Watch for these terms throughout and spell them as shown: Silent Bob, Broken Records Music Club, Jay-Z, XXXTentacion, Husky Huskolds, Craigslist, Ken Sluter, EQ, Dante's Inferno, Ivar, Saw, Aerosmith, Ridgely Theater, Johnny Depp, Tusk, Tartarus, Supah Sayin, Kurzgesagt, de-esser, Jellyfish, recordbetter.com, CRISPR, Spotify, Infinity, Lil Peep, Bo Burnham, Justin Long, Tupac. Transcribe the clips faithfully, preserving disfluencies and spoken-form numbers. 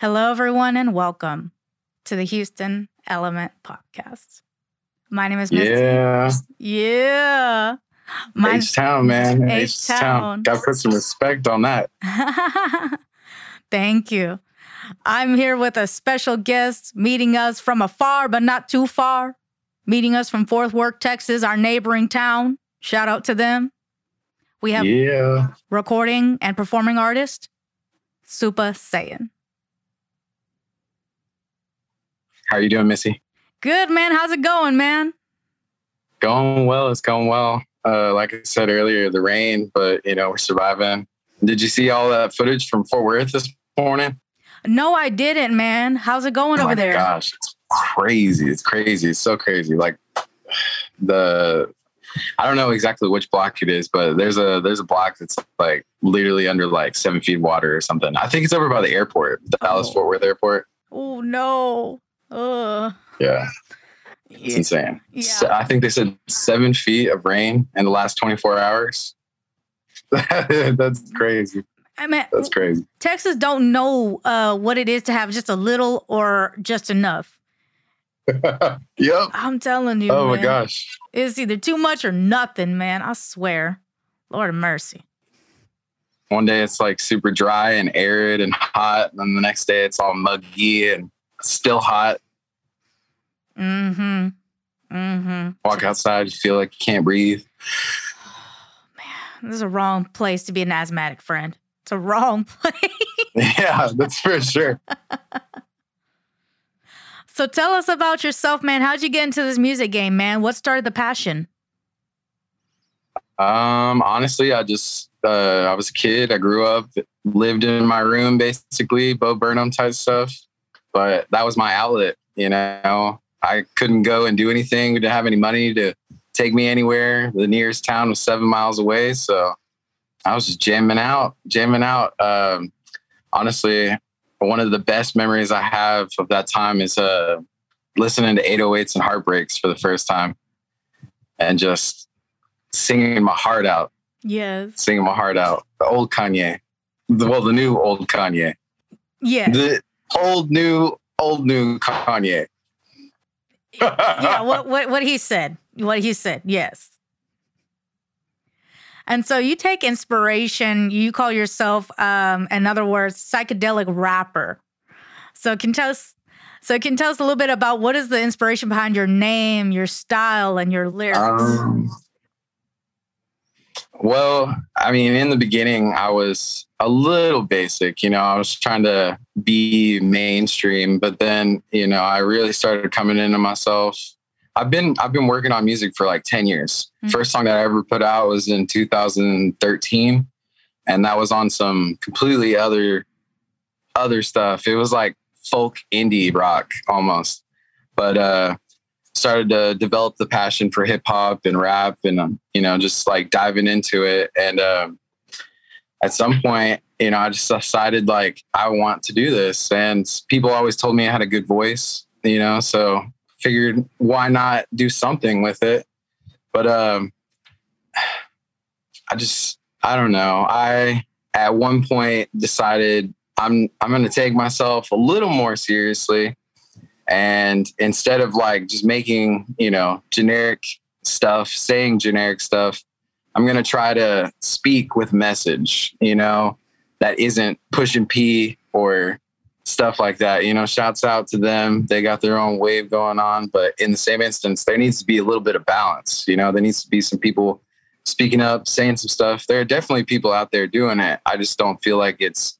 Hello, everyone, and welcome to the Houston Element Podcast. My name is Misty. Yeah. Yeah. My H-Town, man. H-Town. Gotta put some respect on that. Thank you. I'm here with a special guest meeting us from afar, but not too far. Meeting us from Fort Worth, Texas, our neighboring town. Shout out to them. We have yeah. recording and performing artist, Supah Sayin. How are you doing, Missy? Good, man. How's it going, man? Going well. It's going well. Uh, like I said earlier, the rain, but, you know, we're surviving. Did you see all that footage from Fort Worth this morning? No, I didn't, man. How's it going oh over there? Oh, my gosh. It's crazy. It's crazy. It's so crazy. Like, the... I don't know exactly which block it is, but there's a there's a block that's like literally under like seven feet water or something. I think it's over by the airport, the oh. Dallas Fort Worth airport. Oh, no. Ugh. Yeah. It's yeah. insane. Yeah. So I think they said seven feet of rain in the last twenty-four hours. That's crazy. I mean, that's crazy. Texas don't know uh, what it is to have just a little or just enough. Yep. I'm telling you. Oh, man. My gosh. It's either too much or nothing, man. I swear. Lord have mercy. One day it's like super dry and arid and hot. And then the next day it's all muggy and still hot. Mm-hmm. Mm-hmm. Walk outside, you feel like you can't breathe. Oh, man, this is a wrong place to be an asthmatic friend. It's a wrong place. Yeah, that's for sure. So tell us about yourself, man. How'd you get into this music game, man? What started the passion? Um, honestly, I just, uh, I was a kid. I grew up, lived in my room, basically, Bo Burnham type stuff. But that was my outlet, you know. I couldn't go and do anything. We didn't have any money to take me anywhere. The nearest town was seven miles away. So I was just jamming out, jamming out. Um, honestly, one of the best memories I have of that time is uh, listening to eight oh eights and Heartbreaks for the first time and just singing my heart out. Yes. Singing my heart out. The old Kanye. The, well, the new old Kanye. Yeah. The old, new, old, new Kanye. Yeah, what, what, what he said. What he said, yes. And so you take inspiration, you call yourself, um, in other words, psychedelic rapper. So can tell us, so can tell us a little bit about what is the inspiration behind your name, your style, and your lyrics? Um, well, I mean, in the beginning, I was a little basic, you know, I was trying to be mainstream, but then, you know, I really started coming into myself. I've been I've been working on music for like ten years. Mm-hmm. First song that I ever put out was in two thousand thirteen. And that was on some completely other other stuff. It was like folk indie rock almost. But uh started to develop the passion for hip hop and rap and, um, you know, just like diving into it. And um, at some point, you know, I just decided like I want to do this. And people always told me I had a good voice, you know, so figured why not do something with it. But um, I just, I don't know. I, at one point decided I'm, I'm going to take myself a little more seriously. And instead of like just making, you know, generic stuff, saying generic stuff, I'm going to try to speak with message, you know, that isn't pushing P or stuff like that, you know, shouts out to them. They got their own wave going on, but in the same instance, there needs to be a little bit of balance. You know, there needs to be some people speaking up, saying some stuff. There are definitely people out there doing it. I just don't feel like it's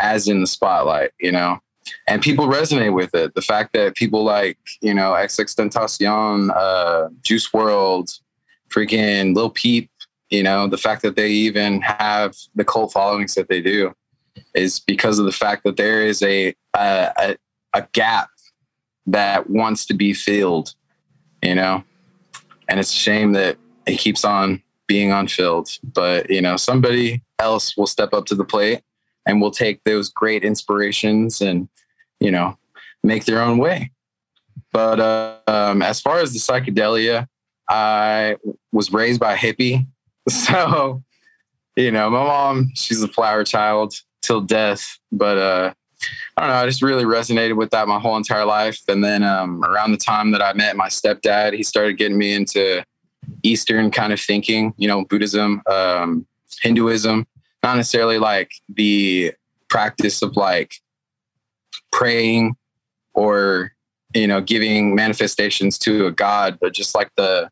as in the spotlight, you know, and people resonate with it. The fact that people like, you know, XXXTentacion, uh, Juice world, freaking Lil Peep, you know, the fact that they even have the cult followings that they do is because of the fact that there is a, uh, a a gap that wants to be filled, you know, and it's a shame that it keeps on being unfilled. But, you know, somebody else will step up to the plate and will take those great inspirations and, you know, make their own way. But uh, um, as far as the psychedelia, I was raised by a hippie. So, you know, my mom, she's a flower child till death, but uh I don't know, I just really resonated with that my whole entire life. And then um, around the time that I met my stepdad, he started getting me into Eastern kind of thinking, you know, Buddhism, um, Hinduism, not necessarily like the practice of like praying or, you know, giving manifestations to a god, but just like the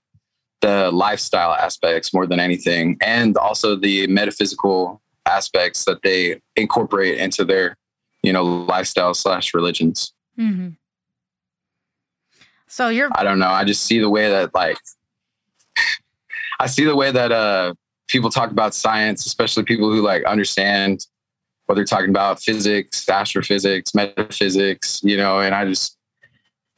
the lifestyle aspects more than anything, and also the metaphysical aspects that they incorporate into their, you know, lifestyle slash religions. Mm-hmm. So you're, I don't know. I just see the way that like, I see the way that uh, people talk about science, especially people who like understand what they're talking about, physics, astrophysics, metaphysics, you know, and I just,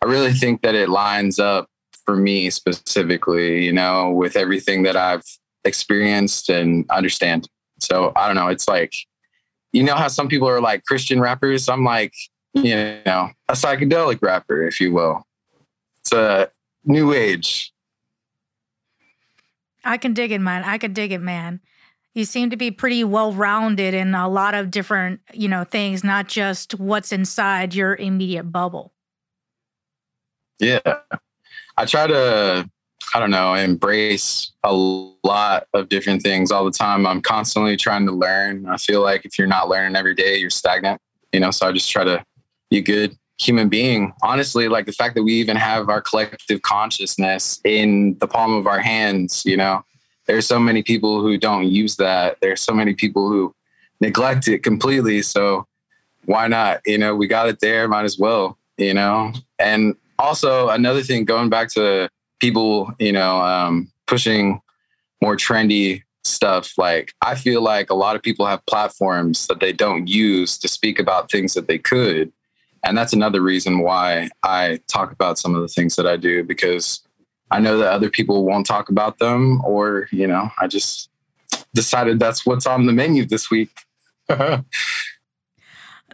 I really think that it lines up for me specifically, you know, with everything that I've experienced and understand. So I don't know. It's like, you know how some people are like Christian rappers? I'm like, you know, a psychedelic rapper, if you will. It's a new age. I can dig it, man. I can dig it, man. You seem to be pretty well-rounded in a lot of different, you know, things, not just what's inside your immediate bubble. Yeah. I try to, I don't know, embrace a lot of different things all the time. I'm constantly trying to learn. I feel like if you're not learning every day, you're stagnant, you know, so I just try to be a good human being. Honestly, like the fact that we even have our collective consciousness in the palm of our hands, you know, there's so many people who don't use that. There's so many people who neglect it completely. So why not? You know, we got it there, might as well, you know. And also another thing, going back to people, you know, um, pushing more trendy stuff. Like, I feel like a lot of people have platforms that they don't use to speak about things that they could. And that's another reason why I talk about some of the things that I do, because I know that other people won't talk about them, or, you know, I just decided that's what's on the menu this week.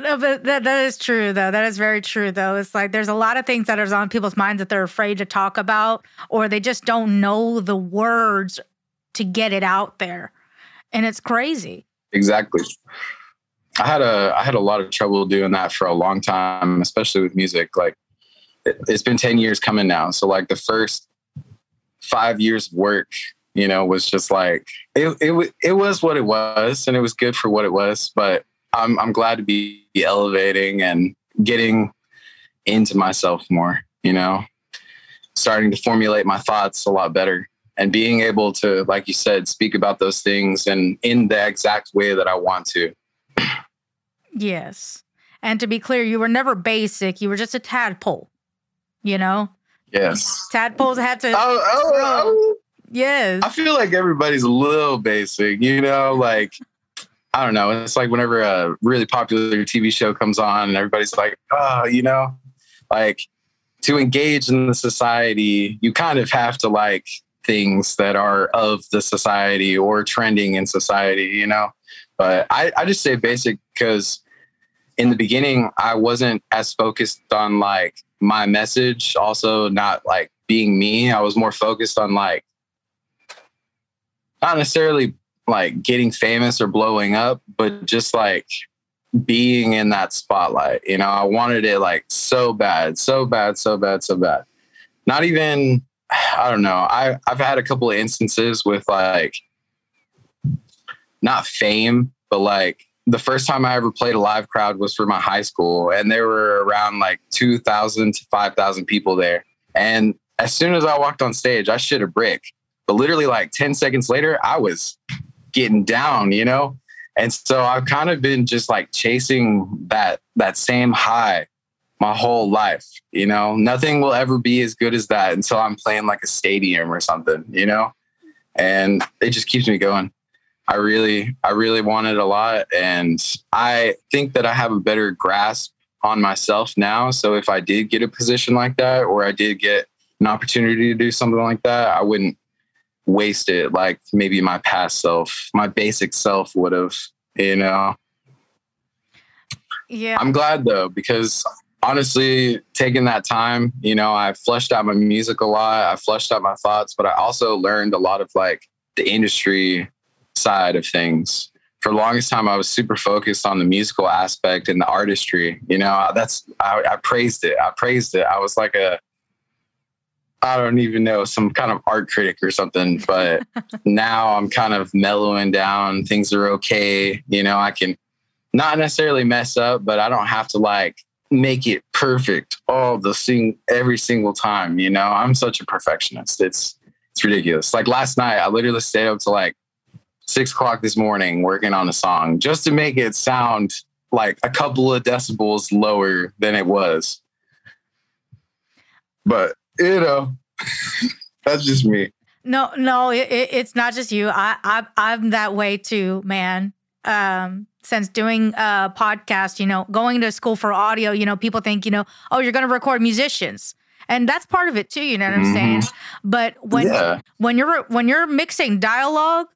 No, but that, that is true, though. That is very true, though. It's like there's a lot of things that are on people's minds that they're afraid to talk about, or they just don't know the words to get it out there. And it's crazy. Exactly. I had a I had a lot of trouble doing that for a long time, especially with music. Like, it, it's been ten years coming now. So, like, the first five years of work, you know, was just like, it, it, it was what it was, and it was good for what it was, but I'm I'm glad to be elevating and getting into myself more, you know, starting to formulate my thoughts a lot better and being able to, like you said, speak about those things and in the exact way that I want to. Yes. And to be clear, you were never basic. You were just a tadpole, you know? Yes. Tadpoles had to. Oh, oh, oh. Yes. I feel like everybody's a little basic, you know, like. I don't know. It's like whenever a really popular T V show comes on and everybody's like, oh, you know, like to engage in the society, you kind of have to like things that are of the society or trending in society, you know, but I, I just say basic because in the beginning, I wasn't as focused on like my message, also not like being me. I was more focused on like, not necessarily like getting famous or blowing up, but just like being in that spotlight, you know, I wanted it like so bad, so bad, so bad, so bad. Not even, I don't know. I I've had a couple of instances with like, not fame, but like the first time I ever played a live crowd was for my high school. And there were around like two thousand to five thousand people there. And as soon as I walked on stage, I shit a brick, but literally like ten seconds later, I was getting down, you know? And so I've kind of been just like chasing that, that same high my whole life, you know, nothing will ever be as good as that until I'm playing like a stadium or something, you know, and it just keeps me going. I really, I really want it a lot. And I think that I have a better grasp on myself now. So if I did get a position like that, or I did get an opportunity to do something like that, I wouldn't waste it like maybe my past self, my basic self would have, you know. Yeah. I'm glad though, because honestly, taking that time, you know, I fleshed out my music a lot, I fleshed out my thoughts, but I also learned a lot of like the industry side of things for the longest time, I was super focused on the musical aspect and the artistry. You know, that's, I, I praised it. I praised it. I was like a, I don't even know, some kind of art critic or something. But now I'm kind of mellowing down. Things are okay. You know, I can not necessarily mess up, but I don't have to like make it perfect all the sing every single time. You know, I'm such a perfectionist. It's, it's ridiculous. Like last night, I literally stayed up to like six o'clock this morning working on a song just to make it sound like a couple of decibels lower than it was. But, you know, that's just me. No, no, it, it, it's not just you. I, I, I'm that way too, man. Um, since doing a podcast, you know, going to school for audio, you know, people think, you know, oh, you're going to record musicians. And that's part of it too. You know what I'm mm-hmm. saying? But when, yeah. when you're, when you're mixing dialogue,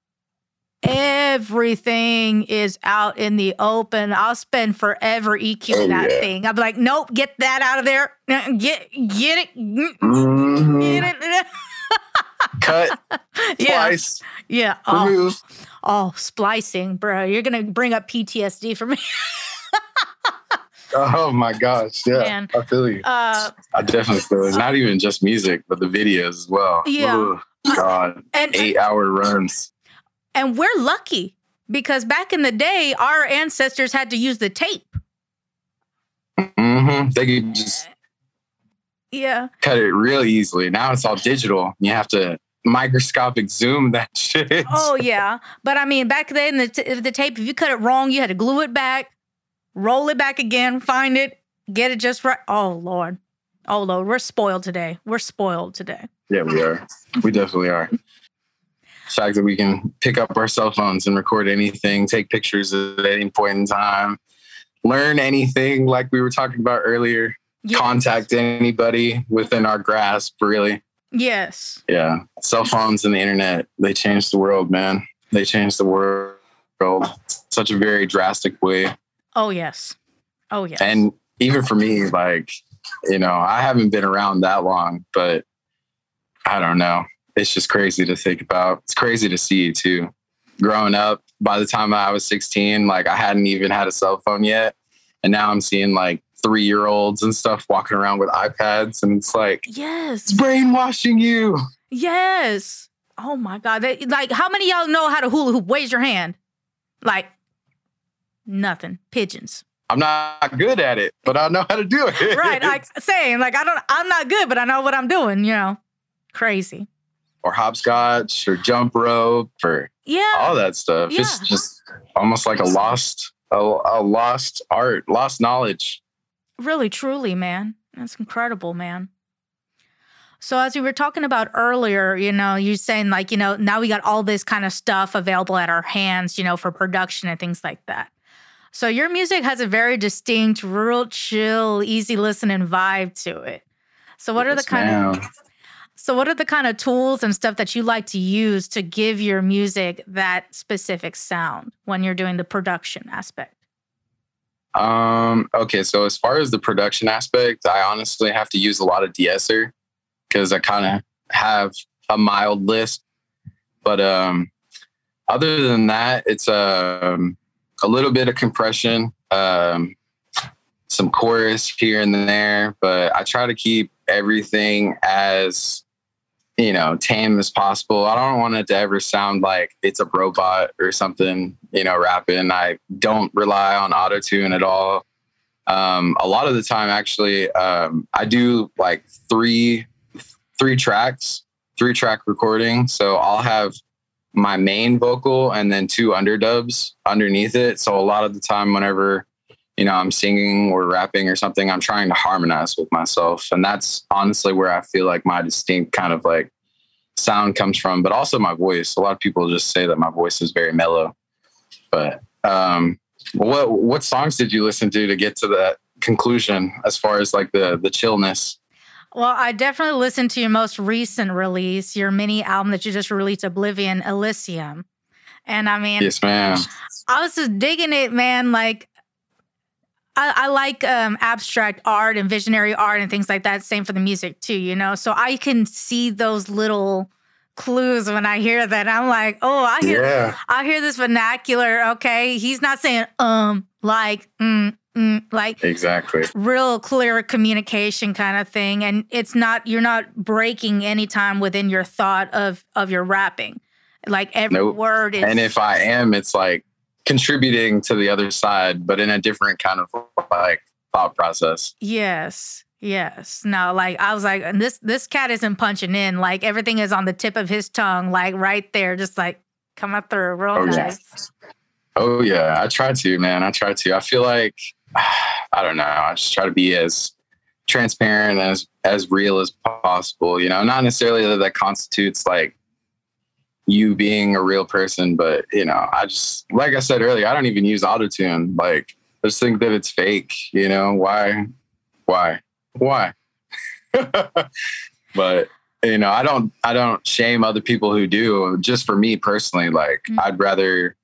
everything is out in the open. I'll spend forever EQing oh, that yeah. thing. I'll be like, nope, get that out of there. Get get it. Mm-hmm. Get it. Cut. Splice. Yeah. yeah. Oh, oh, splicing, bro. You're going to bring up P T S D for me. Oh, my gosh. Yeah, Man. I feel you. Uh, I definitely feel it. Not even just music, but the videos as well. Yeah. Ooh, God. And, Eight-hour runs. And we're lucky because back in the day, our ancestors had to use the tape. Mm-hmm. They could just yeah. cut it real easily. Now it's all digital. You have to microscopic zoom that shit. Oh, yeah. But I mean, back then, the, t- the tape, if you cut it wrong, you had to glue it back, roll it back again, find it, get it just right. Oh, Lord. Oh, Lord. We're spoiled today. We're spoiled today. Yeah, we are. We definitely are. The fact that we can pick up our cell phones and record anything, take pictures at any point in time, learn anything like we were talking about earlier, yes. contact anybody within our grasp, really. Yes. Yeah. Cell phones and the internet, they changed the world, man. They changed the world such a very drastic way. Oh, yes. Oh, yes. And even for me, like, you know, I haven't been around that long, but I don't know. It's just crazy to think about. It's crazy to see too. Growing up, by the time I was sixteen, like I hadn't even had a cell phone yet. And now I'm seeing like three-year-olds and stuff walking around with iPads. And it's like, yes, it's brainwashing you. Yes. Oh my God. They, like how many of y'all know how to hula hoop? Raise your hand. Like nothing. Pigeons. I'm not good at it, but I know how to do it. Right. Like same. Like I don't, I'm not good, but I know what I'm doing, you know, crazy. Or hopscotch or jump rope or yeah. all that stuff. Yeah. It's just almost like a lost, a, a lost art, lost knowledge. Really, truly, man. That's incredible, man. So as we were talking about earlier, you know, you're saying like, you know, now we got all this kind of stuff available at our hands, you know, for production and things like that. So your music has a very distinct, real chill, easy listening vibe to it. So what yes, are the kind ma'am. of... So what are the kind of tools and stuff that you like to use to give your music that specific sound when you're doing the production aspect? Um, okay, so as far as the production aspect, I honestly have to use a lot of de-esser because I kind of have a mild list. But um, other than that, it's um, a little bit of compression, um, some chorus here and there, but I try to keep everything as... you know, tame as possible. I don't want it to ever sound like it's a robot or something, you know, rapping. I don't rely on auto-tune at all. Um, a lot of the time, actually, um, I do like three, three tracks, three track recording. So I'll have my main vocal and then two underdubs underneath it. So a lot of the time, whenever, you know, I'm singing or rapping or something, I'm trying to harmonize with myself. And that's honestly where I feel like my distinct kind of like sound comes from, but also my voice. A lot of people just say that my voice is very mellow, but um, what, what songs did you listen to to get to that conclusion as far as like the, the chillness? Well, I definitely listened to your most recent release, your mini album that you just released, Oblivion Elysium. And I mean, yes, ma'am. I was just digging it, man. Like, I, I like um, abstract art and visionary art and things like that. Same for the music too, you know? So I can see those little clues when I hear that. I'm like, oh, I hear, yeah. I hear this vernacular. Okay, he's not saying um, like, mm, mm, like, exactly, real clear communication kind of thing. And it's not, you're not breaking any time within your thought of of your rapping. Like every nope. word is. And if I am, it's like contributing to the other side, but in a different kind of like thought process. Yes. Yes. No, like I was like, and this this cat isn't punching in. Like everything is on the tip of his tongue, like right there, just like coming through real oh, nice. Yeah. Oh yeah. I try to, man. I try to. I feel like I don't know. I just try to be as transparent, as as real as possible. You know, not necessarily that that constitutes like you being a real person, but you know, I just, like I said earlier, I don't even use autotune. Like I just think that it's fake, you know, why, why, why? But you know, I don't, I don't shame other people who do. Just for me personally, like mm-hmm. I'd rather,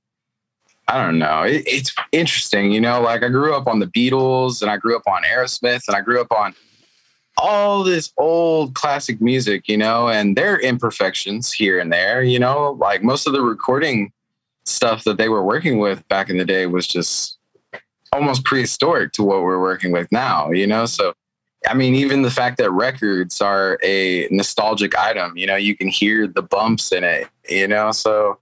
I don't know. It, it's interesting, you know, like I grew up on the Beatles and I grew up on Aerosmith and I grew up on all this old classic music, you know, and their imperfections here and there, you know, like most of the recording stuff that they were working with back in the day was just almost prehistoric to what we're working with now, you know? So, I mean, even the fact that records are a nostalgic item, you know, you can hear the bumps in it, you know? So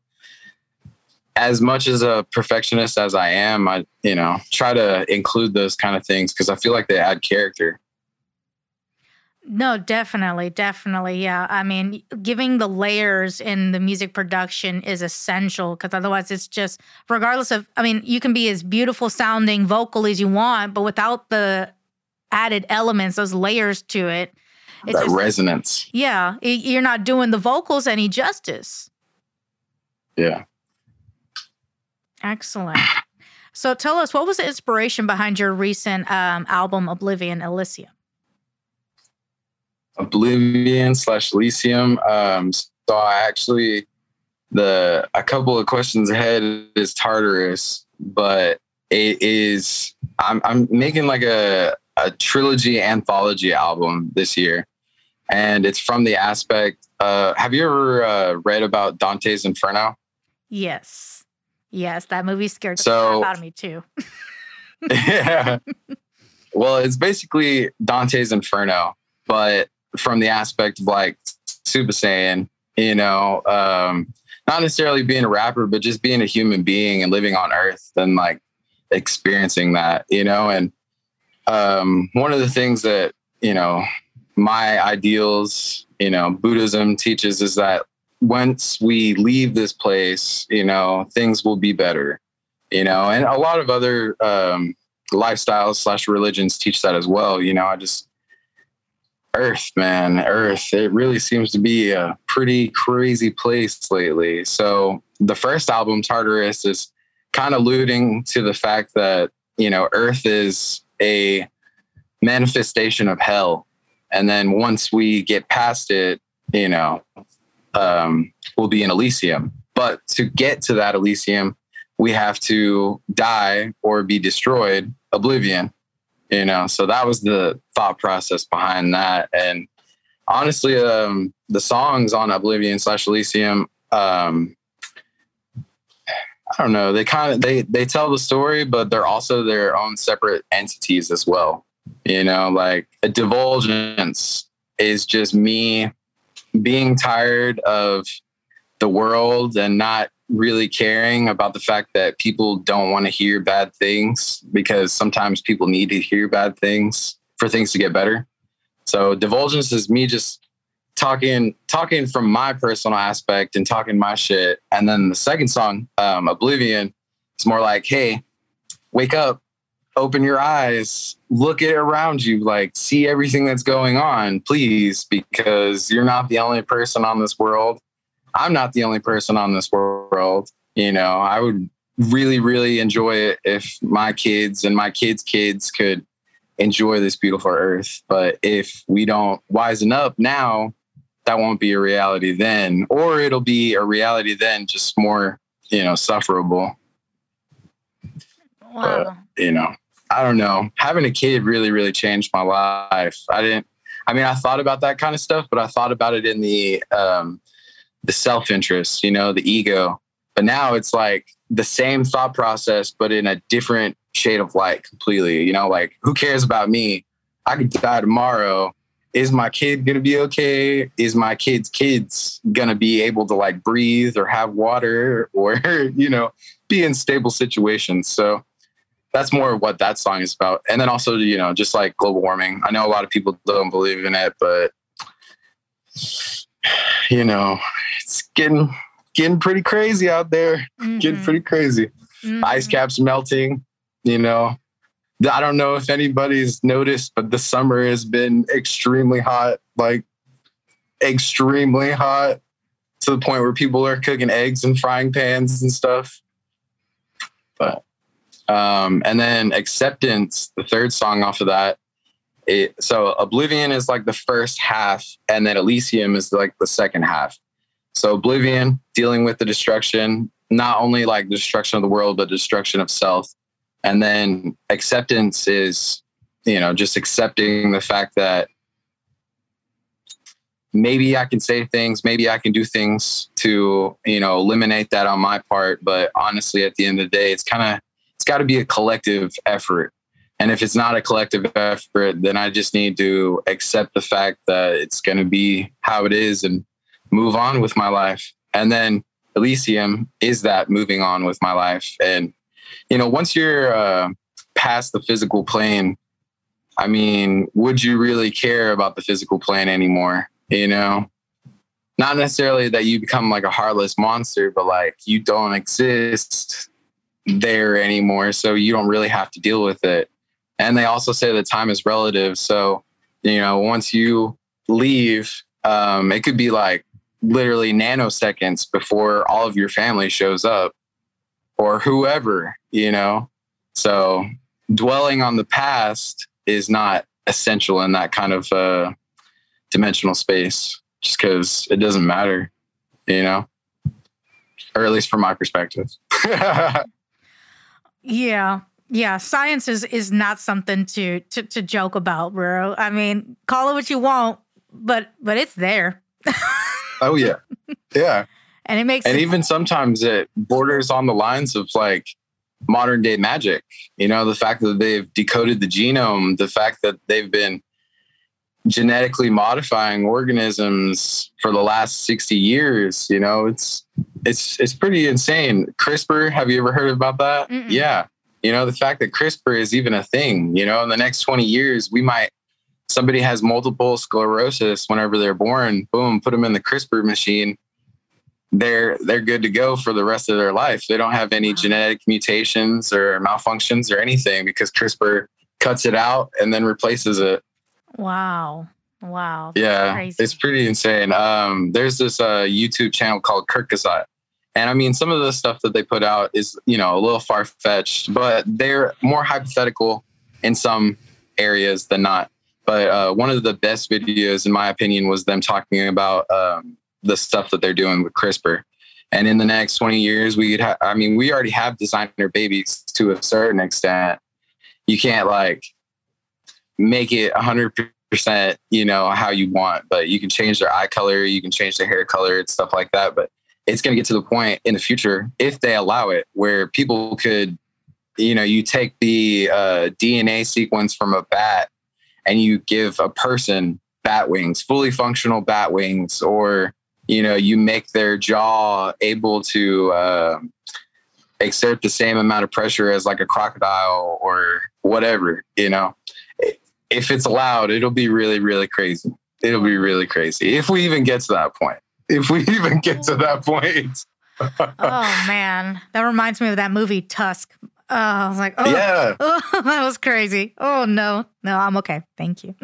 as much as a perfectionist as I am, I, you know, try to include those kind of things because I feel like they add character. No, definitely. Definitely. Yeah. I mean, giving the layers in the music production is essential because otherwise it's just, regardless of, I mean, you can be as beautiful sounding vocal as you want, but without the added elements, those layers to it. It's that just, resonance. Yeah. It, you're not doing the vocals any justice. Yeah. Excellent. So tell us, what was the inspiration behind your recent um, album, Oblivion Elysium? Oblivion slash Elysium. Um, so I actually, the a couple of questions ahead is Tartarus, but it is, I'm, I'm making like a, a trilogy anthology album this year. And it's from the aspect, uh, have you ever uh, read about Dante's Inferno? Yes. Yes, that movie scared so, the crap out of me too. Yeah. Well, it's basically Dante's Inferno, but from the aspect of like Supah Sayin, you know, um, not necessarily being a rapper, but just being a human being and living on earth and like experiencing that, you know, and um, one of the things that, you know, my ideals, you know, Buddhism teaches is that once we leave this place, you know, things will be better, you know, and a lot of other um, lifestyles slash religions teach that as well. You know, I just, Earth, man, Earth. It really seems to be a pretty crazy place lately. So the first album, Tartarus, is kind of alluding to the fact that, you know, Earth is a manifestation of hell. And then once we get past it, you know, um, we'll be in Elysium. But to get to that Elysium, we have to die or be destroyed, oblivion. You know, so that was the thought process behind that. And honestly, um, the songs on Oblivion slash Elysium, um, I don't know, they kind of, they, they tell the story, but they're also their own separate entities as well. You know, like a divulgence is just me being tired of the world and not really caring about the fact that people don't want to hear bad things, because sometimes people need to hear bad things for things to get better. So divulgence is me just talking, talking from my personal aspect and talking my shit. And then the second song, um, Oblivion, is more like, hey, wake up, open your eyes, look at around you, like see everything that's going on, please, because you're not the only person on this world. I'm not the only person on this world. You know, I would really, really enjoy it if my kids and my kids' kids could enjoy this beautiful earth. But if we don't wisen up now, that won't be a reality then, or it'll be a reality then, just more, you know, sufferable. Wow. But, you know, I don't know. Having a kid really, really changed my life. I didn't, I mean, I thought about that kind of stuff, but I thought about it in the, um, the self-interest, you know, the ego. But now it's like the same thought process, but in a different shade of light completely. You know, like, who cares about me? I could die tomorrow. Is my kid going to be okay? Is my kid's kids going to be able to like breathe or have water or, you know, be in stable situations? So that's more what that song is about. And then also, you know, just like global warming. I know a lot of people don't believe in it, but, you know, it's getting... Getting pretty crazy out there. Mm-hmm. Getting pretty crazy. Mm-hmm. Ice caps melting, you know. I don't know if anybody's noticed, but the summer has been extremely hot. Like, extremely hot. To the point where people are cooking eggs in frying pans and stuff. But, um, and then Acceptance, the third song off of that. It, so Oblivion is like the first half, and then Elysium is like the second half. So Oblivion, dealing with the destruction, not only like the destruction of the world, but destruction of self. And then Acceptance is, you know, just accepting the fact that maybe I can say things, maybe I can do things to, you know, eliminate that on my part. But honestly, at the end of the day, it's kind of, it's got to be a collective effort. And if it's not a collective effort, then I just need to accept the fact that it's going to be how it is and move on with my life. And then Elysium is that moving on with my life. And, you know, once you're uh, past the physical plane, I mean, would you really care about the physical plane anymore? You know, not necessarily that you become like a heartless monster, but like you don't exist there anymore. So you don't really have to deal with it. And they also say that time is relative. So, you know, once you leave, um, it could be like, literally nanoseconds before all of your family shows up or whoever, you know? So dwelling on the past is not essential in that kind of uh, dimensional space just because it doesn't matter, you know? Or at least from my perspective. Yeah. Yeah. Science is, is not something to, to, to joke about, bro. I mean, call it what you want, but, but it's there. Oh, yeah. Yeah. And it makes... And sense. Even sometimes it borders on the lines of, like, modern day magic. You know, the fact that they've decoded the genome, the fact that they've been genetically modifying organisms for the last sixty years, you know, it's it's it's pretty insane. CRISPR, have you ever heard about that? Mm-mm. Yeah. You know, the fact that CRISPR is even a thing, you know, in the next twenty years, we might... Somebody has multiple sclerosis whenever they're born, boom, put them in the CRISPR machine. They're, they're good to go for the rest of their life. They don't have any wow. genetic mutations or malfunctions or anything because CRISPR cuts it out and then replaces it. Wow. Wow. That's yeah. Crazy. It's pretty insane. Um, there's this uh, YouTube channel called Kurzgesagt. And I mean, some of the stuff that they put out is, you know, a little far-fetched, but they're more hypothetical in some areas than not. But uh, one of the best videos, in my opinion, was them talking about um, the stuff that they're doing with CRISPR. And in the next twenty years, we could ha- I mean, we already have designer babies to a certain extent. You can't like make it one hundred percent, you know, how you want, but you can change their eye color, you can change their hair color and stuff like that. But it's going to get to the point in the future, if they allow it, where people could, you know, you take the uh, D N A sequence from a bat and you give a person bat wings, fully functional bat wings, or, you know, you make their jaw able to uh, exert the same amount of pressure as like a crocodile or whatever, you know. If it's allowed, it'll be really, really crazy. It'll be really crazy. If we even get to that point. If we even get to that point. Oh, man. That reminds me of that movie, Tusk. Oh, I was like, oh, yeah. Oh, that was crazy. Oh, no. No, I'm okay. Thank you.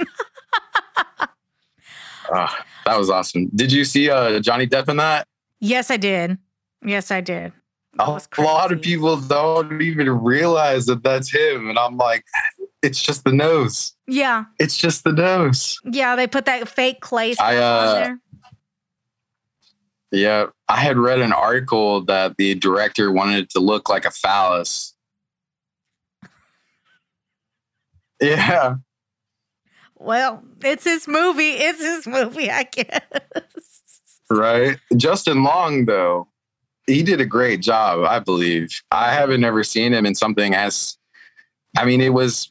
Oh, that was awesome. Did you see uh, Johnny Depp in that? Yes, I did. Yes, I did. That was crazy. A lot of people don't even realize that that's him. And I'm like, it's just the nose. Yeah. It's just the nose. Yeah, they put that fake clay stuff uh, on there. Yeah. I had read an article that the director wanted it to look like a phallus. Yeah. Well, it's his movie. It's his movie, I guess. Right? Justin Long, though, he did a great job, I believe. I haven't ever seen him in something as, I mean, it was,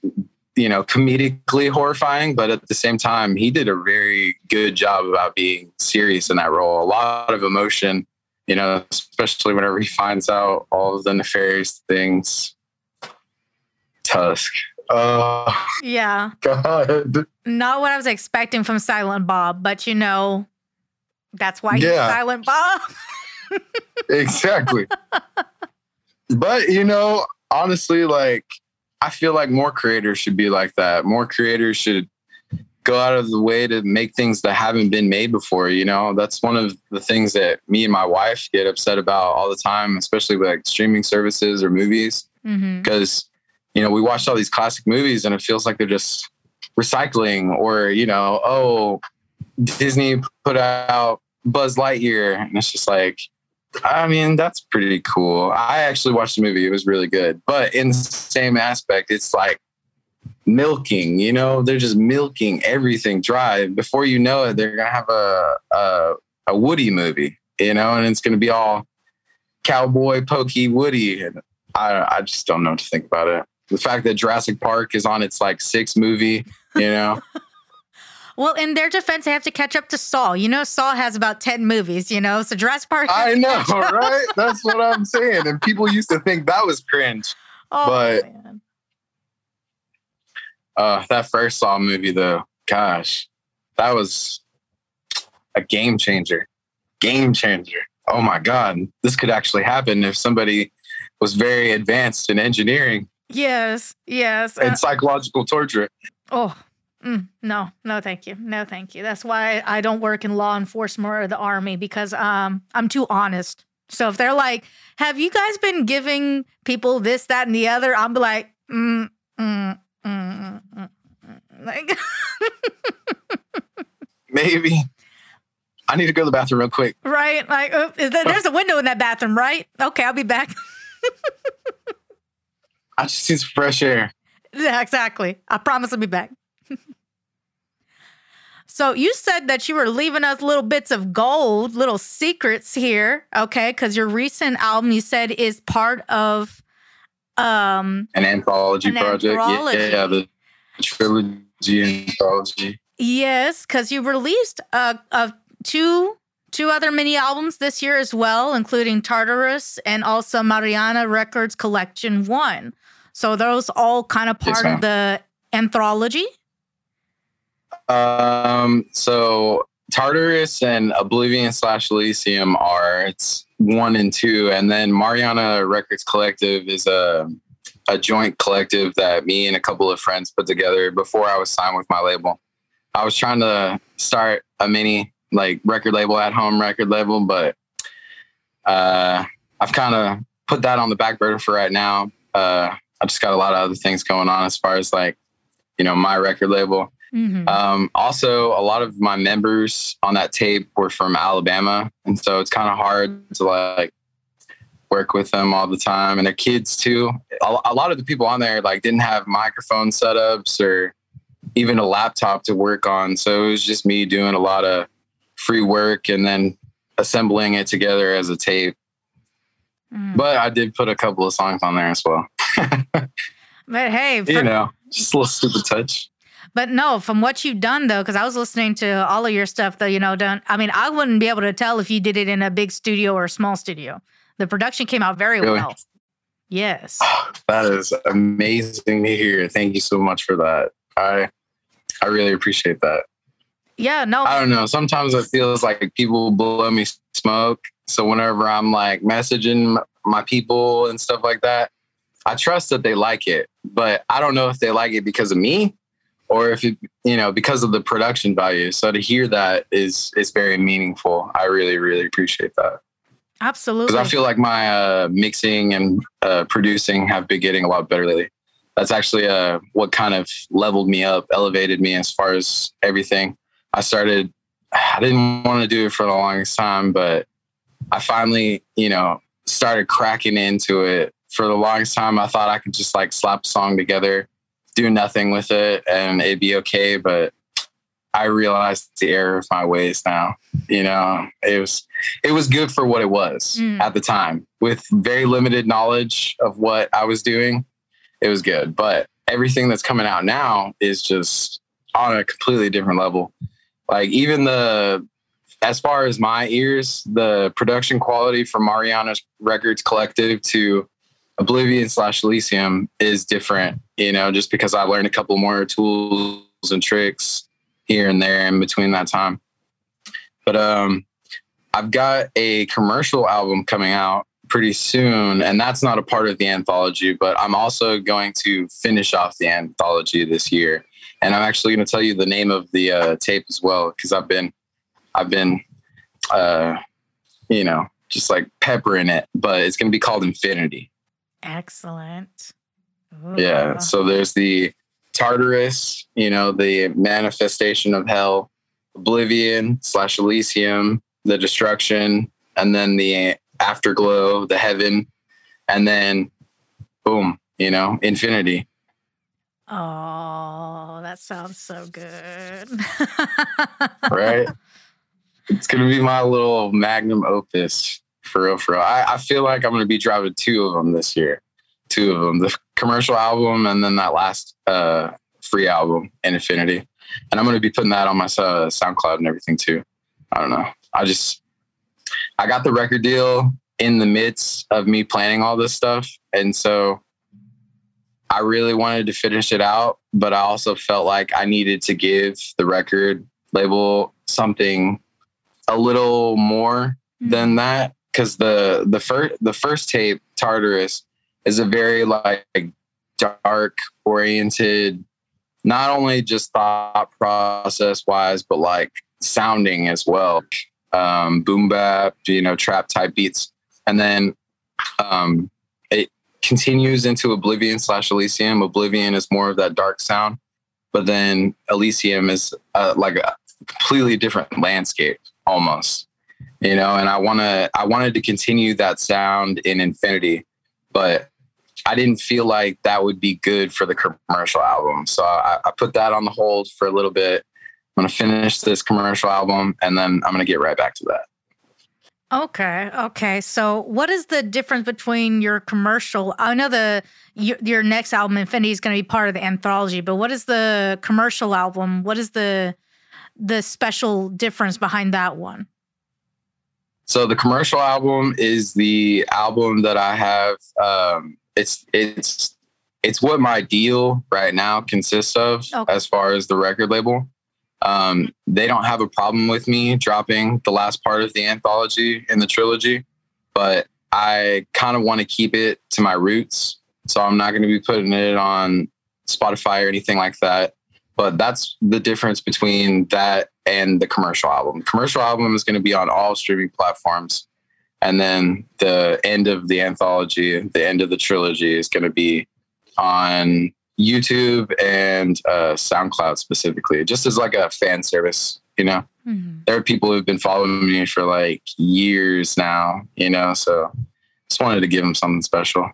you know, comedically horrifying, but at the same time, he did a very good job about being serious in that role. A lot of emotion, you know, especially whenever he finds out all of the nefarious things. Tusk. Uh, yeah. God. Not what I was expecting from Silent Bob, but you know, that's why yeah. he's Silent Bob. Exactly. But, you know, honestly, like, I feel like more creators should be like that. More creators should go out of the way to make things that haven't been made before. You know, that's one of the things that me and my wife get upset about all the time, especially with like streaming services or movies. Mm-hmm. Because, you know, we watch all these classic movies and it feels like they're just recycling, or, you know, oh, Disney put out Buzz Lightyear. And it's just like, I mean, that's pretty cool. I actually watched the movie. It was really good. But in the same aspect, it's like milking, you know, they're just milking everything dry. Before you know it, they're going to have a, a a Woody movie, you know, and it's going to be all cowboy, pokey Woody. And I, I just don't know what to think about it. The fact that Jurassic Park is on its like sixth movie, you know. Well, in their defense, they have to catch up to Saw. You know, Saw has about ten movies, you know, so Jurassic Park. I know, right? That's what I'm saying. And people used to think that was cringe. Oh, but man. Uh, that first Saw movie, though, gosh, that was a game changer. Game changer. Oh, my God. This could actually happen if somebody was very advanced in engineering. Yes, yes. And uh, psychological torture. Oh, Mm, no, no, thank you. No, thank you. That's why I don't work in law enforcement or the army, because um, I'm too honest. So if they're like, have you guys been giving people this, that, and the other? I'll be like, mm, mm, mm, mm, mm. Like, maybe. I need to go to the bathroom real quick. Right? Like, oh, is there, there's a window in that bathroom, right? Okay, I'll be back. I just need some fresh air. Yeah, exactly. I promise I'll be back. So you said that you were leaving us little bits of gold, little secrets here, okay? Because your recent album, you said, is part of um, an anthology an project. Anthology. Yeah, yeah, the trilogy anthology. Yes, because you released a, a two two other mini albums this year as well, including Tartarus and also Mariana Records Collection One. So those all kind of part yes, of the anthology. Um, so Tartarus and Oblivion slash Elysium are it's one and two. And then Mariana Records Collective is a, a joint collective that me and a couple of friends put together before I was signed with my label. I was trying to start a mini like record label, at home record label, but, uh, I've kind of put that on the back burner for right now. Uh, I just got a lot of other things going on as far as like, you know, my record label. Mm-hmm. Um, also, a lot of my members on that tape were from Alabama. And so it's kind of hard to like work with them all the time, and their kids too. A, a lot of the people on there like didn't have microphone setups or even a laptop to work on. So it was just me doing a lot of free work and then assembling it together as a tape. Mm-hmm. But I did put a couple of songs on there as well. But hey, for- you know, just a little stupid touch. But no, from what you've done, though, because I was listening to all of your stuff, though, you know, done. I mean, I wouldn't be able to tell if you did it in a big studio or a small studio. The production came out very really? well. Yes. Oh, that is amazing to hear. Thank you so much for that. I I really appreciate that. Yeah, no. I don't know. Sometimes it feels like people blow me smoke. So whenever I'm like messaging my people and stuff like that, I trust that they like it. But I don't know if they like it because of me, or if it, you know, because of the production value. So to hear that is, is very meaningful. I really, really appreciate that. Absolutely. Because I feel like my uh, mixing and uh, producing have been getting a lot better lately. That's actually uh, what kind of leveled me up, elevated me as far as everything. I started, I didn't want to do it for the longest time, but I finally, you know, started cracking into it. For the longest time, I thought I could just like slap a song together, do nothing with it, and it'd be okay. But I realized the error of my ways now. You know, it was it was good for what it was mm. at the time. With very limited knowledge of what I was doing, it was good. But everything that's coming out now is just on a completely different level. Like even the, as far as my ears, the production quality from Mariana Records Collective to Oblivion slash Elysium is different, you know, just because I learned a couple more tools and tricks here and there in between that time. But um, I've got a commercial album coming out pretty soon, and that's not a part of the anthology, but I'm also going to finish off the anthology this year. And I'm actually going to tell you the name of the uh, tape as well, because I've been, I've been, uh, you know, just like peppering it, but it's going to be called Infinity. Excellent. Ooh. Yeah. So there's the Tartarus, you know, the manifestation of hell, Oblivion slash Elysium, the destruction, and then the afterglow, the heaven, and then boom, you know, Infinity. Oh, that sounds so good. Right? It's going to be my little magnum opus. For real, for real. I, I feel like I'm going to be dropping two of them this year. Two of them. The commercial album and then that last uh, free album, Infinity. And I'm going to be putting that on my uh, SoundCloud and everything too. I don't know. I just, I got the record deal in the midst of me planning all this stuff. And so I really wanted to finish it out, but I also felt like I needed to give the record label something a little more mm-hmm. than that. Because the the first the first tape, Tartarus, is a very like dark oriented, not only just thought process wise, but like sounding as well, um, boom bap, you know, trap type beats, and then um, it continues into Oblivion slash Elysium. Oblivion is more of that dark sound, but then Elysium is uh, like a completely different landscape almost. You know, and I want to, I wanted to continue that sound in Infinity, but I didn't feel like that would be good for the commercial album. So I, I put that on the hold for a little bit. I'm going to finish this commercial album and then I'm going to get right back to that. Okay. Okay. So what is the difference between your commercial? I know the, your, your next album, Infinity, is going to be part of the anthology, but what is the commercial album? What is the, the special difference behind that one? So the commercial album is the album that I have. Um, it's it's it's what my deal right now consists of okay. as far as the record label. Um, they don't have a problem with me dropping the last part of the anthology in the trilogy, but I kind of want to keep it to my roots. So I'm not going to be putting it on Spotify or anything like that. But that's the difference between that and the commercial album. The commercial album is going to be on all streaming platforms. And then the end of the anthology, the end of the trilogy is going to be on YouTube and uh, SoundCloud specifically, just as like a fan service, you know? Mm-hmm. There are people who've been following me for like years now, you know? So just wanted to give them something special.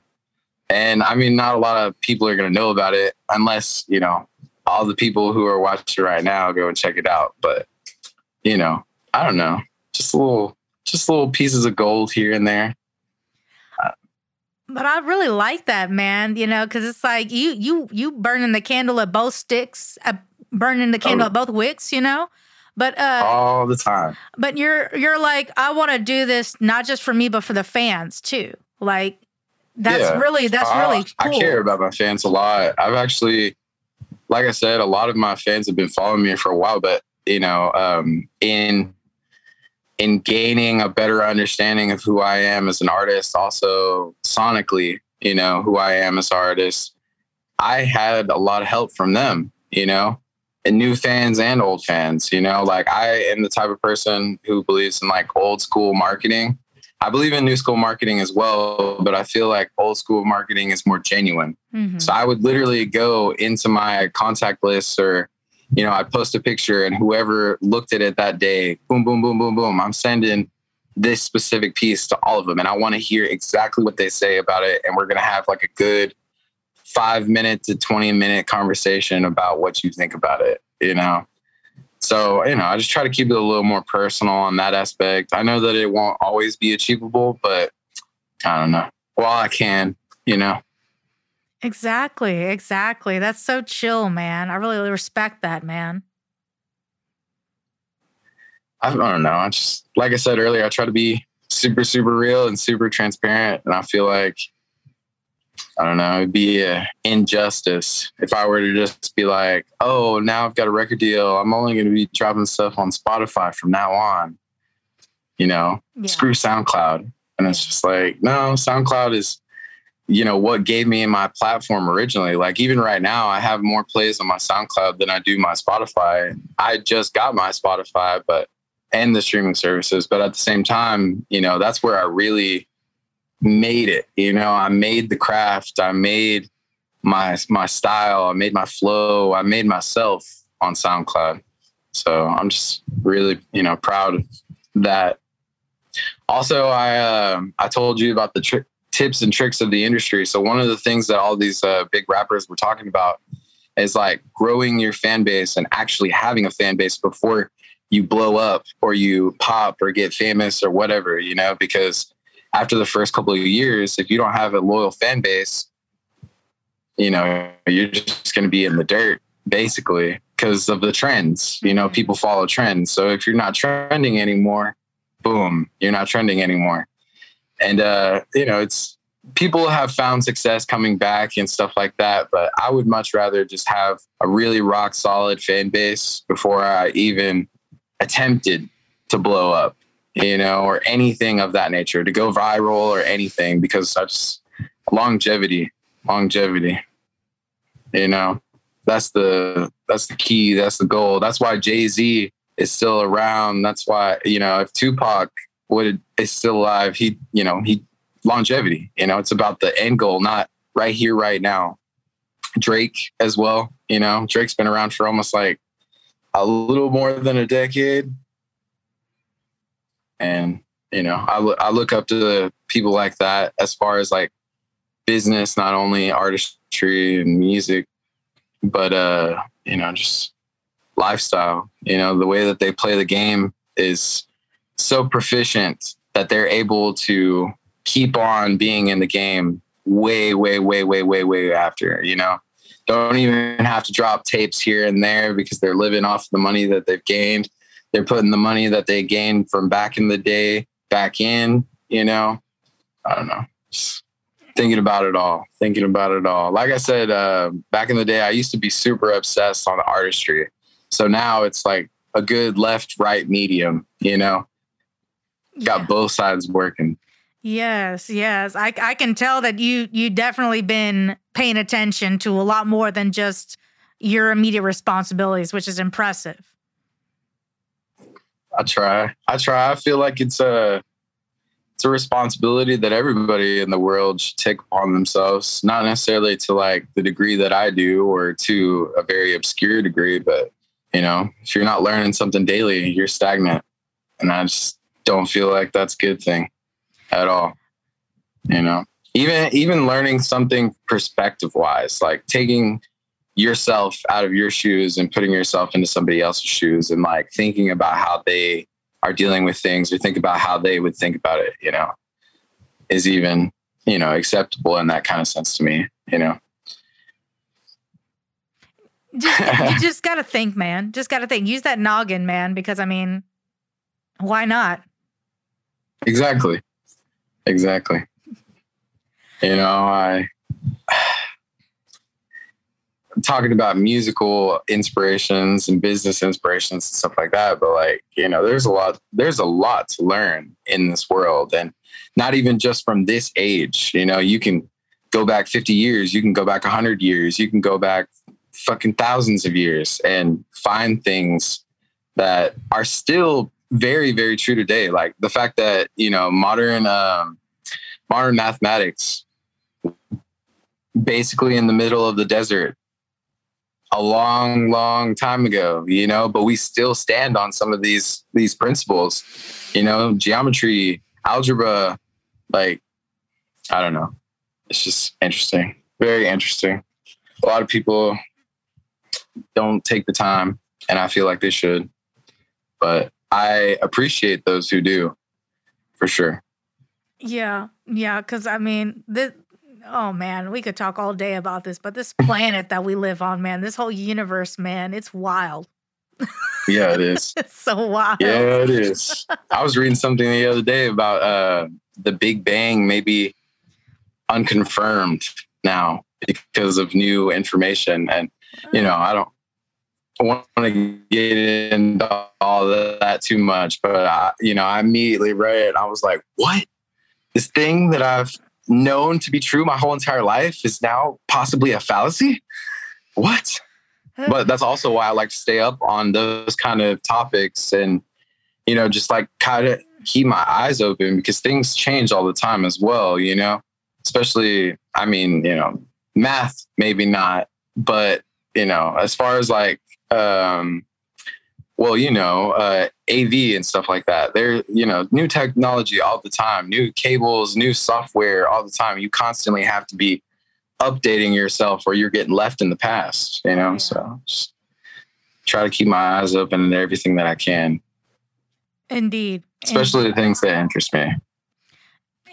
And I mean, not a lot of people are going to know about it unless, you know, all the people who are watching right now go and check it out. But, you know, I don't know. Just little just little pieces of gold here and there. Uh, but I really like that, man, you know, because it's like you you you burning the candle at both sticks, uh, burning the candle oh, at both wicks, you know. But uh, all the time. But you're you're like, I want to do this not just for me, but for the fans, too. Like, that's yeah. really that's uh, really cool. I care about my fans a lot. I've actually... Like I said, a lot of my fans have been following me for a while, but, you know, um, in in gaining a better understanding of who I am as an artist, also sonically, you know, who I am as an artist, I had a lot of help from them, you know, and new fans and old fans, you know, like I am the type of person who believes in like old school marketing. I believe in new school marketing as well, but I feel like old school marketing is more genuine. Mm-hmm. So I would literally go into my contact list or, you know, I'd post a picture and whoever looked at it that day, boom, boom, boom, boom, boom. I'm sending this specific piece to all of them. And I want to hear exactly what they say about it. And we're going to have like a good five minute to twenty minute conversation about what you think about it, you know? So, you know, I just try to keep it a little more personal on that aspect. I know that it won't always be achievable, but I don't know. Well, I can, you know. Exactly. Exactly. That's so chill, man. I really respect that, man. I don't know. I just, like I said earlier, I try to be super, super real and super transparent. And I feel like, I don't know, it'd be an injustice if I were to just be like, oh, now I've got a record deal. I'm only going to be dropping stuff on Spotify from now on. You know, yeah. Screw SoundCloud. And it's yeah. just like, no, SoundCloud is, you know, what gave me my platform originally. Like, even right now, I have more plays on my SoundCloud than I do my Spotify. I just got my Spotify, but and the streaming services. But at the same time, you know, that's where I really made it. You know, I made the craft. I made my my style. I made my flow. I made myself on SoundCloud. So I'm just really, you know, proud of that. Also, I uh, I told you about the tri- tips and tricks of the industry. So one of the things that all these uh, big rappers were talking about is like growing your fan base and actually having a fan base before you blow up or you pop or get famous or whatever, you know, because after the first couple of years, if you don't have a loyal fan base, you know, you're just going to be in the dirt basically because of the trends, you know, people follow trends. So if you're not trending anymore, boom, you're not trending anymore. And, uh, you know, it's people have found success coming back and stuff like that. But I would much rather just have a really rock solid fan base before I even attempted to blow up, you know, or anything of that nature, to go viral or anything, because that's longevity, longevity, you know, that's the, that's the key. That's the goal. That's why Jay-Z is still around. That's why, you know, if Tupac would is still alive, he, you know, he longevity, you know, it's about the end goal, not right here, right now. Drake as well. You know, Drake's been around for almost like a little more than a decade. And, you know, I, I look up to the people like that as far as like business, not only artistry and music, but, uh, you know, just lifestyle, you know, the way that they play the game is so proficient that they're able to keep on being in the game way, way, way, way, way, way after, you know. Don't even have to drop tapes here and there because they're living off the money that they've gained. They're putting the money that they gained from back in the day back in, you know. I don't know. Just thinking about it all. Thinking about it all. Like I said, uh, back in the day, I used to be super obsessed on artistry. So now it's like a good left-right medium, you know. Got yeah. both sides working. Yes, yes. I, I can tell that you you definitely been paying attention to a lot more than just your immediate responsibilities, which is impressive. I try. I try. I feel like it's a it's a responsibility that everybody in the world should take upon themselves, not necessarily to like the degree that I do or to a very obscure degree, but you know, if you're not learning something daily, you're stagnant. And I just don't feel like that's a good thing at all, you know. Even even learning something perspective wise, like taking yourself out of your shoes and putting yourself into somebody else's shoes and like thinking about how they are dealing with things or think about how they would think about it, you know, is even, you know, acceptable in that kind of sense to me, you know. Just, you just gotta think, man. Just gotta think. Use that noggin, man, because I mean, why not? Exactly. Exactly. You know, I I'm talking about musical inspirations and business inspirations and stuff like that. But like, you know, there's a lot, there's a lot to learn in this world, and not even just from this age. You know, you can go back fifty years, you can go back a hundred years, you can go back fucking thousands of years and find things that are still very, very true today. Like the fact that, you know, modern um, modern mathematics, basically in the middle of the desert a long, long time ago, you know, but we still stand on some of these these principles, you know, geometry, algebra, like, I don't know. It's just interesting. Very interesting. A lot of people don't take the time, and I feel like they should. but I appreciate those who do, for sure. Yeah, yeah, because I mean, this, oh man, we could talk all day about this, but this planet that we live on, man, this whole universe, man, it's wild. Yeah, it is. It's so wild. Yeah, it is. I was reading something the other day about uh, the Big Bang may be unconfirmed now because of new information. And, you know, I don't want to get into all that too much, but, I, you know, I immediately read it. And I was like, what? This thing that I've known to be true my whole entire life is now possibly a fallacy? What? But that's also why I like to stay up on those kind of topics and, you know, just like kind of keep my eyes open because things change all the time as well, you know, especially, I mean, you know, math, maybe not. But, you know, as far as like, um, well, you know, uh, A V and stuff like that, there, you know, new technology all the time, new cables, new software all the time. You constantly have to be updating yourself or you're getting left in the past, you know? Yeah. So just try to keep my eyes open and everything that I can. Indeed. Especially Indeed. The things that interest me.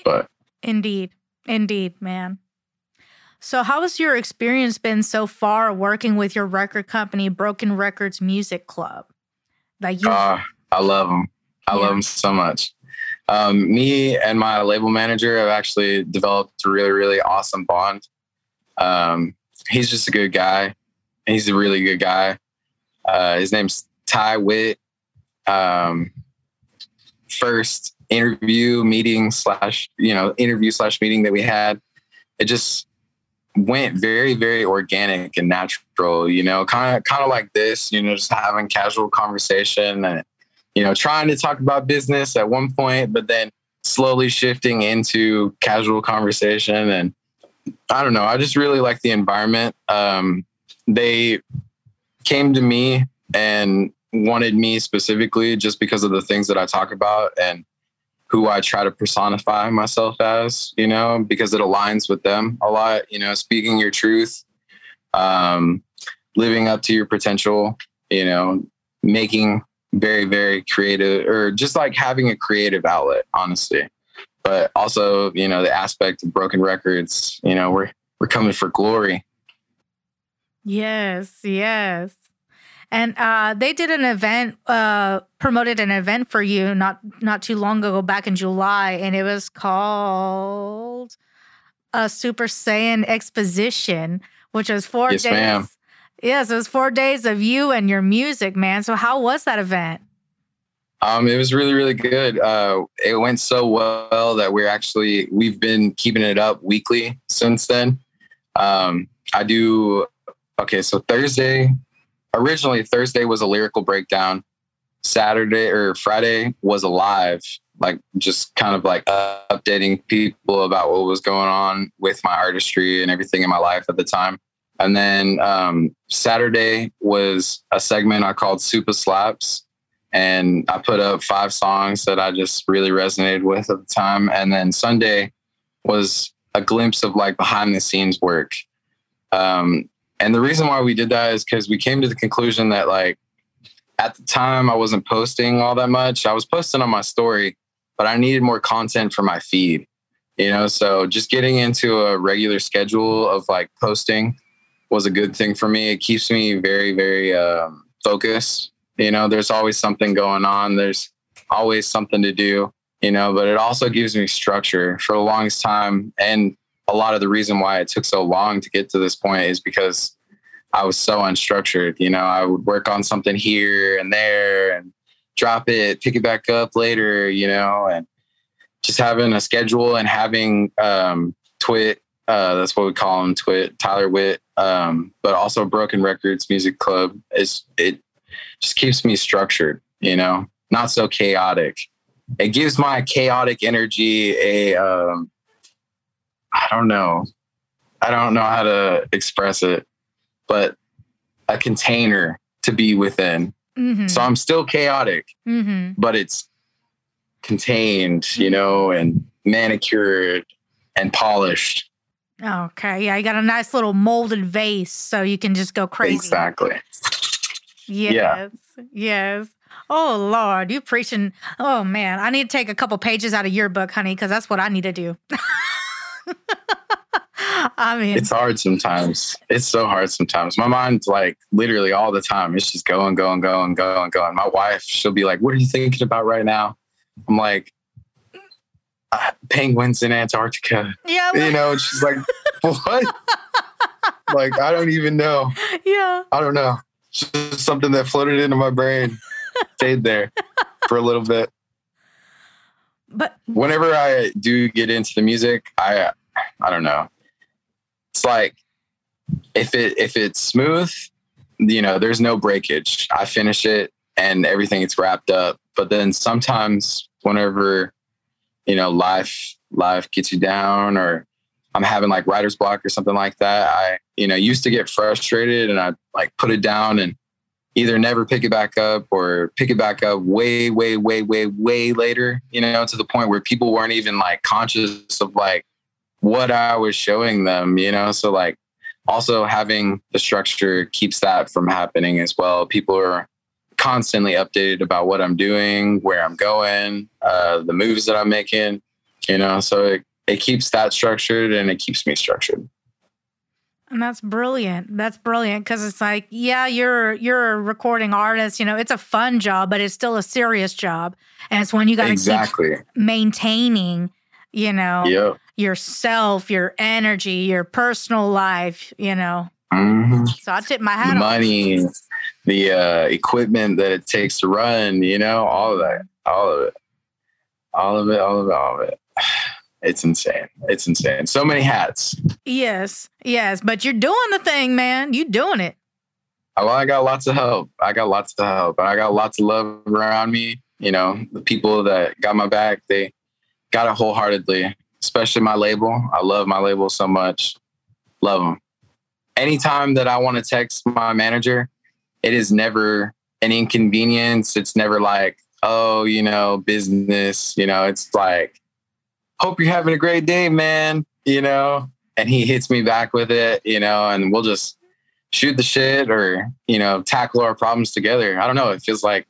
But Indeed. Indeed, man. So how has your experience been so far working with your record company, Broken Records Music Club? Like you, uh, I love them. I yeah. love them so much. Um, me and my label manager have actually developed a really, really awesome bond. Um, he's just a good guy. He's a really good guy. Uh, his name's Ty Witt. Um, first interview meeting slash, you know, interview slash meeting that we had, it just went very, very organic and natural, you know, kind of, kind of like this, you know, just having casual conversation and, you know, trying to talk about business at one point, but then slowly shifting into casual conversation. And I don't know, I just really like the environment. Um, they came to me and wanted me specifically just because of the things that I talk about and who I try to personify myself as, you know, because it aligns with them a lot, you know, speaking your truth, um, living up to your potential, you know, making very, very creative or just like having a creative outlet, honestly. But also, you know, the aspect of Broken Records, you know, we're, we're coming for glory. Yes, yes. And uh, they did an event, uh, promoted an event for you not not too long ago, back in July, and it was called a Supah Sayin Exposition, which was four yes, days. Ma'am. Yes, it was four days of you and your music, man. So how was that event? Um, it was really, really good. Uh, it went so well that we're actually, we've been keeping it up weekly since then. Um, I do, okay, so Thursday, originally Thursday was a lyrical breakdown. Saturday or Friday was a live, like just kind of like uh, updating people about what was going on with my artistry and everything in my life at the time. And then um, Saturday was a segment I called Supah Slaps. And I put up five songs that I just really resonated with at the time. And then Sunday was a glimpse of like behind the scenes work. Um, and the reason why we did that is because we came to the conclusion that like at the time I wasn't posting all that much. I was posting on my story, but I needed more content for my feed, you know? So just getting into a regular schedule of like posting was a good thing for me. It keeps me very, very um, focused. You know, there's always something going on. There's always something to do, you know, but it also gives me structure for the longest time. And a lot of the reason why it took so long to get to this point is because I was so unstructured. You know, I would work on something here and there and drop it, pick it back up later, you know, and just having a schedule and having um, Twit, uh, that's what we call him, Twit, Tyler Witt, um, but also Broken Records Music Club. It's, it, just keeps me structured, you know, not so chaotic. It gives my chaotic energy a, um, I don't know. I don't know how to express it, but a container to be within. Mm-hmm. So I'm still chaotic, mm-hmm. but it's contained, you know, and manicured and polished. Okay. Yeah. You got a nice little molded vase so you can just go crazy. Exactly. Yes, yeah. yes. Oh, Lord, you preaching. Oh, man, I need to take a couple pages out of your book, honey, because that's what I need to do. I mean, it's hard sometimes. It's so hard sometimes. My mind's like literally all the time. It's just going, going, going, going, going. My wife, she'll be like, what are you thinking about right now? I'm like, uh, penguins in Antarctica. Yeah, well- you know, and she's like, what? Like, I don't even know. Yeah. I don't know. It's just something that floated into my brain. Stayed there for a little bit. But whenever I do get into the music, I I don't know. It's like if it if it's smooth, you know, there's no breakage. I finish it and everything is wrapped up. But then sometimes whenever, you know, life life gets you down or I'm having like writer's block or something like that, I, you know, used to get frustrated and I'd like put it down and either never pick it back up or pick it back up way, way, way, way, way later, you know, to the point where people weren't even like conscious of like what I was showing them, you know? So like also having the structure keeps that from happening as well. People are constantly updated about what I'm doing, where I'm going, uh, the moves that I'm making, you know? So it, it keeps that structured and it keeps me structured. And that's brilliant. That's brilliant because it's like, yeah, you're you're a recording artist. You know, it's a fun job, but it's still a serious job. And it's one you got to exactly. keep maintaining, you know, yep. yourself, your energy, your personal life, you know. Mm-hmm. So I tip my hat off. The money, the uh, equipment that it takes to run, you know, all of that, all of it, all of it, all of it, all of it. It's insane. It's insane. So many hats. Yes. Yes. But you're doing the thing, man. You're doing it. Well, I got lots of help. I got lots of help. I got lots of love around me. You know, the people that got my back, they got it wholeheartedly, especially my label. I love my label so much. Love them. Anytime that I want to text my manager, it is never an inconvenience. It's never like, oh, you know, business. You know, it's like, hope you're having a great day, man, you know, and he hits me back with it, you know, and we'll just shoot the shit or, you know, tackle our problems together. I don't know. It feels like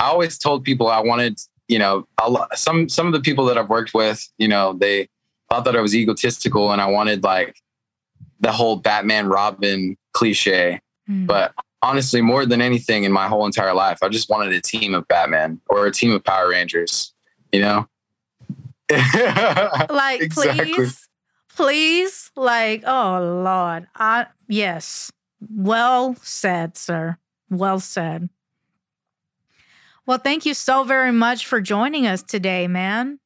I always told people I wanted, you know, I'll, some, some of the people that I've worked with, you know, they thought that I was egotistical and I wanted like the whole Batman Robin cliche. Mm. But honestly, more than anything in my whole entire life, I just wanted a team of Batman or a team of Power Rangers, you know? Like, exactly. please, please, like, oh, Lord. I, yes. Well said, sir. Well said. Well, thank you so very much for joining us today, man.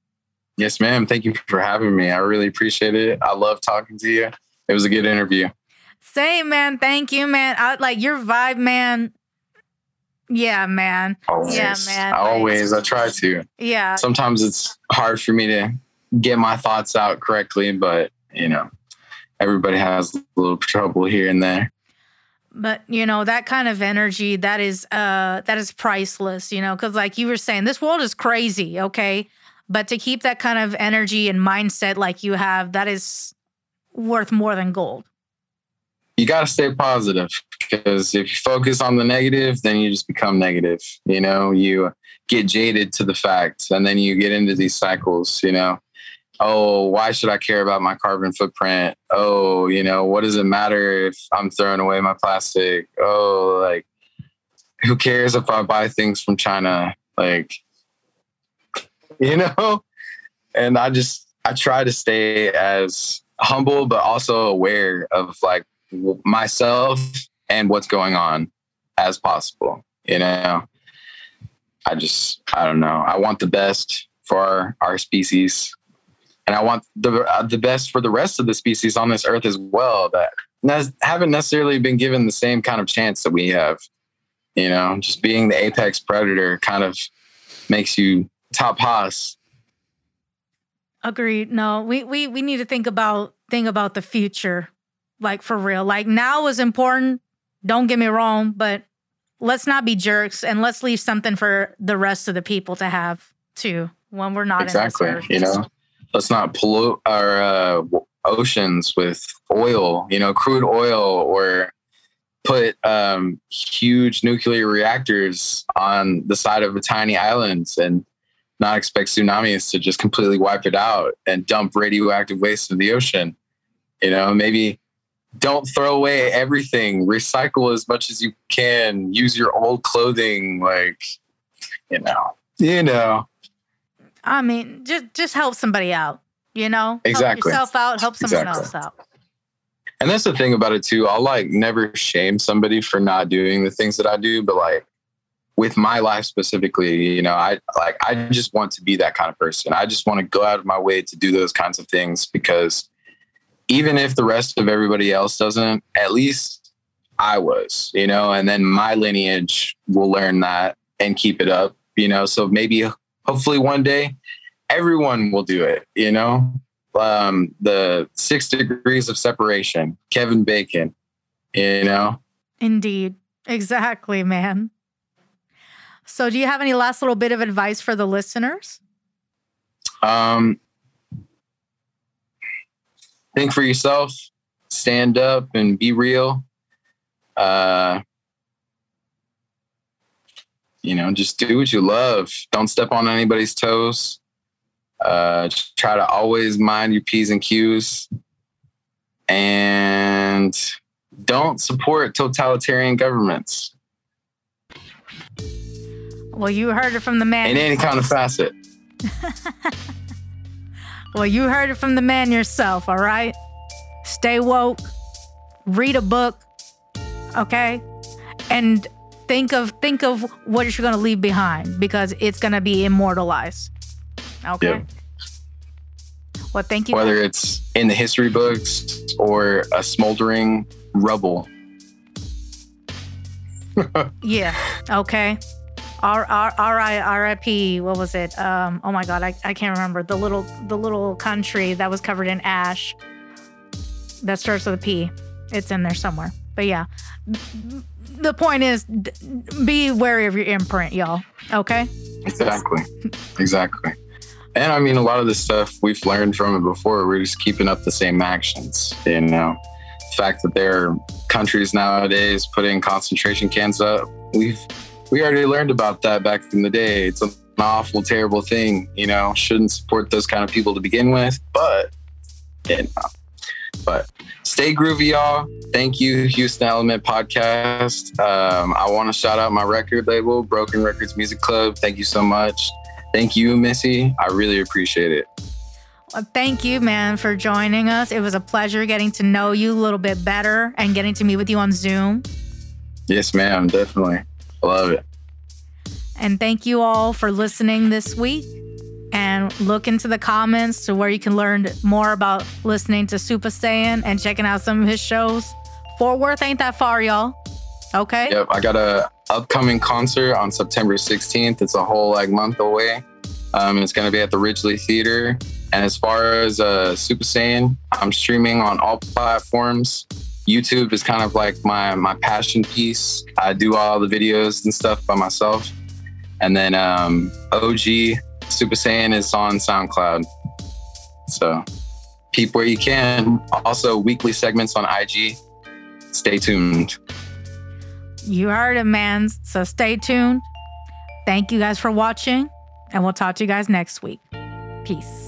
Yes, ma'am. Thank you for having me. I really appreciate it. I love talking to you. It was a good interview. Same, man. Thank you, man. I, like, your vibe, man. Yeah, man. Always. Yeah, man. I always. I try to. Yeah. Sometimes it's hard for me to get my thoughts out correctly, but, you know, everybody has a little trouble here and there. But, you know, that kind of energy, that is uh, that is priceless, you know, because like you were saying, this world is crazy, okay? But to keep that kind of energy and mindset like you have, that is worth more than gold. You got to stay positive because if you focus on the negative, then you just become negative. You know, you get jaded to the facts and then you get into these cycles, you know, oh, why should I care about my carbon footprint? Oh, you know, what does it matter if I'm throwing away my plastic? Oh, like, who cares if I buy things from China? Like, you know, and I just, I try to stay as humble, but also aware of like, myself and what's going on as possible. You know, I just, I don't know. I want the best for our, our species and I want the uh, the best for the rest of the species on this earth as well that ne- haven't necessarily been given the same kind of chance that we have, you know, just being the apex predator kind of makes you top hoss. Agreed. No, we, we, we need to think about, think about the future. Like, for real. Like, now is important. Don't get me wrong, but let's not be jerks and let's leave something for the rest of the people to have, too, when we're not exactly. in this earth. You know, let's not pollute our uh, oceans with oil, you know, crude oil or put um, huge nuclear reactors on the side of the tiny islands and not expect tsunamis to just completely wipe it out and dump radioactive waste in the ocean. You know, maybe don't throw away everything. Recycle as much as you can. Use your old clothing. Like, you know, you know. I mean, just just help somebody out. You know, exactly. Help yourself out. Help someone exactly. else out. And that's the thing about it too. I'll like never shame somebody for not doing the things that I do, but like with my life specifically, you know, I like I just want to be that kind of person. I just want to go out of my way to do those kinds of things because even if the rest of everybody else doesn't, at least I was, you know, and then my lineage will learn that and keep it up, you know. So maybe hopefully one day everyone will do it, you know. Um, the six degrees of separation, Kevin Bacon, you know? Indeed. Exactly, man. So do you have any last little bit of advice for the listeners? Um, think for yourself, stand up and be real. Uh, you know, just do what you love. Don't step on anybody's toes. Uh, try to always mind your P's and Q's, and don't support totalitarian governments. Well, you heard it from the man. In any kind of facet. Well, you heard it from the man yourself, all right? Stay woke, read a book, okay? And think of think of what you're going to leave behind, because it's going to be immortalized. Okay. Yep. Well, thank you. Whether guys. It's in the history books or a smoldering rubble. Yeah. Okay. R R R I R I P. What was it? Um. Oh my God. I, I can't remember the little the little country that was covered in ash. That starts with a P. It's in there somewhere. But yeah, the point is, be wary of your imprint, y'all. Okay. Exactly. Exactly. And I mean, a lot of this stuff we've learned from it before. We're just keeping up the same actions, you know. The fact that there are countries nowadays putting concentration camps up, we've we already learned about that back in the day. It's an awful, terrible thing, you know. Shouldn't support those kind of people to begin with, but you know. But stay groovy, y'all. Thank you, Houston Element Podcast. Um, I want to shout out my record label, Broken Records Music Club. Thank you so much. Thank you, Missy. I really appreciate it. Well, thank you, man, for joining us. It was a pleasure getting to know you a little bit better and getting to meet with you on Zoom. Yes, ma'am. Definitely. I love it. And thank you all for listening this week. And look into the comments to where you can learn more about listening to Supah Sayin and checking out some of his shows. Fort Worth ain't that far, y'all. Okay? Yep. I got a... upcoming concert on September sixteenth. It's a whole like month away. Um, it's going to be at the Ridgely Theater. And as far as uh, Supah Sayin, I'm streaming on all platforms. YouTube is kind of like my my passion piece. I do all the videos and stuff by myself. And then um, O G Supah Sayin is on SoundCloud. So peep where you can. Also, weekly segments on I G. Stay tuned. You heard it, man. So stay tuned. Thank you guys for watching, and we'll talk to you guys next week. Peace.